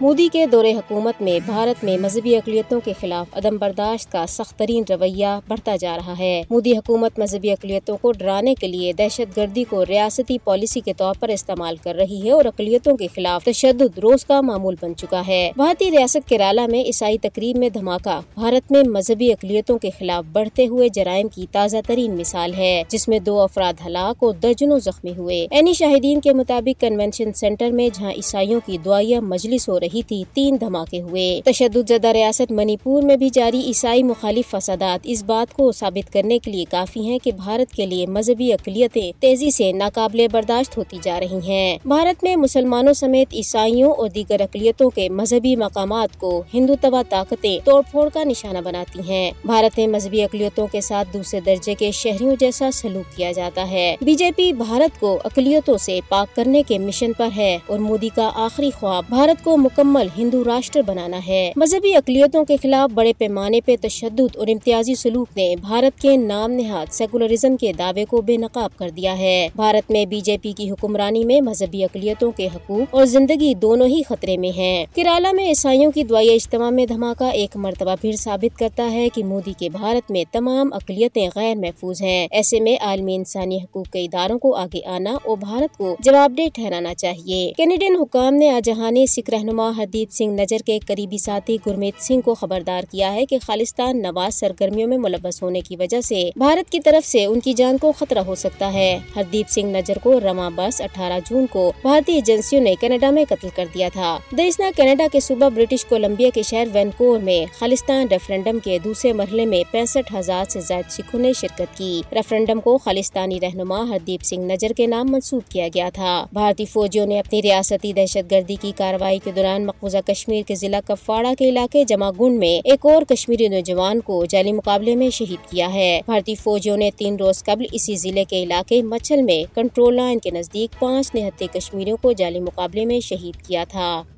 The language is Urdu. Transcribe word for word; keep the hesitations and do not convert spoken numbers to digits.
مودی کے دور حکومت میں بھارت میں مذہبی اقلیتوں کے خلاف عدم برداشت کا سخت ترین رویہ بڑھتا جا رہا ہے۔ مودی حکومت مذہبی اقلیتوں کو ڈرانے کے لیے دہشت گردی کو ریاستی پالیسی کے طور پر استعمال کر رہی ہے اور اقلیتوں کے خلاف تشدد روز کا معمول بن چکا ہے۔ بھارتی ریاست کیرالہ میں عیسائی تقریب میں دھماکہ بھارت میں مذہبی اقلیتوں کے خلاف بڑھتے ہوئے جرائم کی تازہ ترین مثال ہے، جس میں دو افراد ہلاک اور درجنوں زخمی ہوئے۔ عینی شاہدین کے مطابق کنونشن سینٹر میں جہاں عیسائیوں کی دعائیہ مجلس ہو رہی تھی، تین دھماکے ہوئے۔ تشدد زدہ ریاست منی پور میں بھی جاری عیسائی مخالف فسادات اس بات کو ثابت کرنے کے لیے کافی ہیں کہ بھارت کے لیے مذہبی اقلیتیں تیزی سے ناقابل برداشت ہوتی جا رہی ہیں۔ بھارت میں مسلمانوں سمیت عیسائیوں اور دیگر اقلیتوں کے مذہبی مقامات کو ہندوتوا طاقتیں توڑ پھوڑ کا نشانہ بناتی ہیں۔ بھارت میں مذہبی اقلیتوں کے ساتھ دوسرے درجے کے شہریوں جیسا سلوک کیا جاتا ہے۔ بی جے پی بھارت کو اقلیتوں سے پاک کرنے کے مشن پر ہے اور مودی کا آخری خواب بھارت کو مکمل ہندو راشٹر بنانا ہے۔ مذہبی اقلیتوں کے خلاف بڑے پیمانے پہ تشدد اور امتیازی سلوک نے بھارت کے نام نہاد سیکولرزم کے دعوے کو بے نقاب کر دیا ہے۔ بھارت میں بی جے پی کی حکمرانی میں مذہبی اقلیتوں کے حقوق اور زندگی دونوں ہی خطرے میں ہیں۔ کیرالہ میں عیسائیوں کی دعائیہ اجتماع میں دھماکہ ایک مرتبہ پھر ثابت کرتا ہے کہ مودی کے بھارت میں تمام اقلیتیں غیر محفوظ ہیں۔ ایسے میں عالمی انسانی حقوق کے اداروں کو آگے آنا اور بھارت کو جواب دہ ٹھہرانا چاہیے۔ کینیڈین حکام نے آجہانی سکھ رہنما ہردیپ سنگھ نجر کے قریبی ساتھی گرمیت سنگھ کو خبردار کیا ہے کہ خالصتان نواز سرگرمیوں میں ملوث ہونے کی وجہ سے بھارت کی طرف سے ان کی جان کو خطرہ ہو سکتا ہے۔ ہردیپ سنگھ نجر کو رواں برس اٹھارہ جون کو بھارتی ایجنسیوں نے کینیڈا میں قتل کر دیا تھا۔ دسنا کینیڈا کے صوبہ برٹش کولمبیا کے شہر وینکور میں خالصتان ریفرنڈم کے دوسرے مرحلے میں پینسٹھ ہزار سے زائد سکھوں نے شرکت کی۔ ریفرنڈم کو خالصتانی رہنما ہردیپ سنگھ نجر کے نام منسوب کیا گیا تھا۔ بھارتی فوجیوں نے اپنی ریاستی دہشت گردی کی کارروائی کے دوران مقبوضہ کشمیر کے ضلع کفواڑہ کے علاقے جماگنڈ میں ایک اور کشمیری نوجوان کو جعلی مقابلے میں شہید کیا ہے۔ بھارتی فوجیوں نے تین روز قبل اسی ضلع کے علاقے مچھل میں کنٹرول لائن کے نزدیک پانچ نہتے کشمیریوں کو جعلی مقابلے میں شہید کیا تھا۔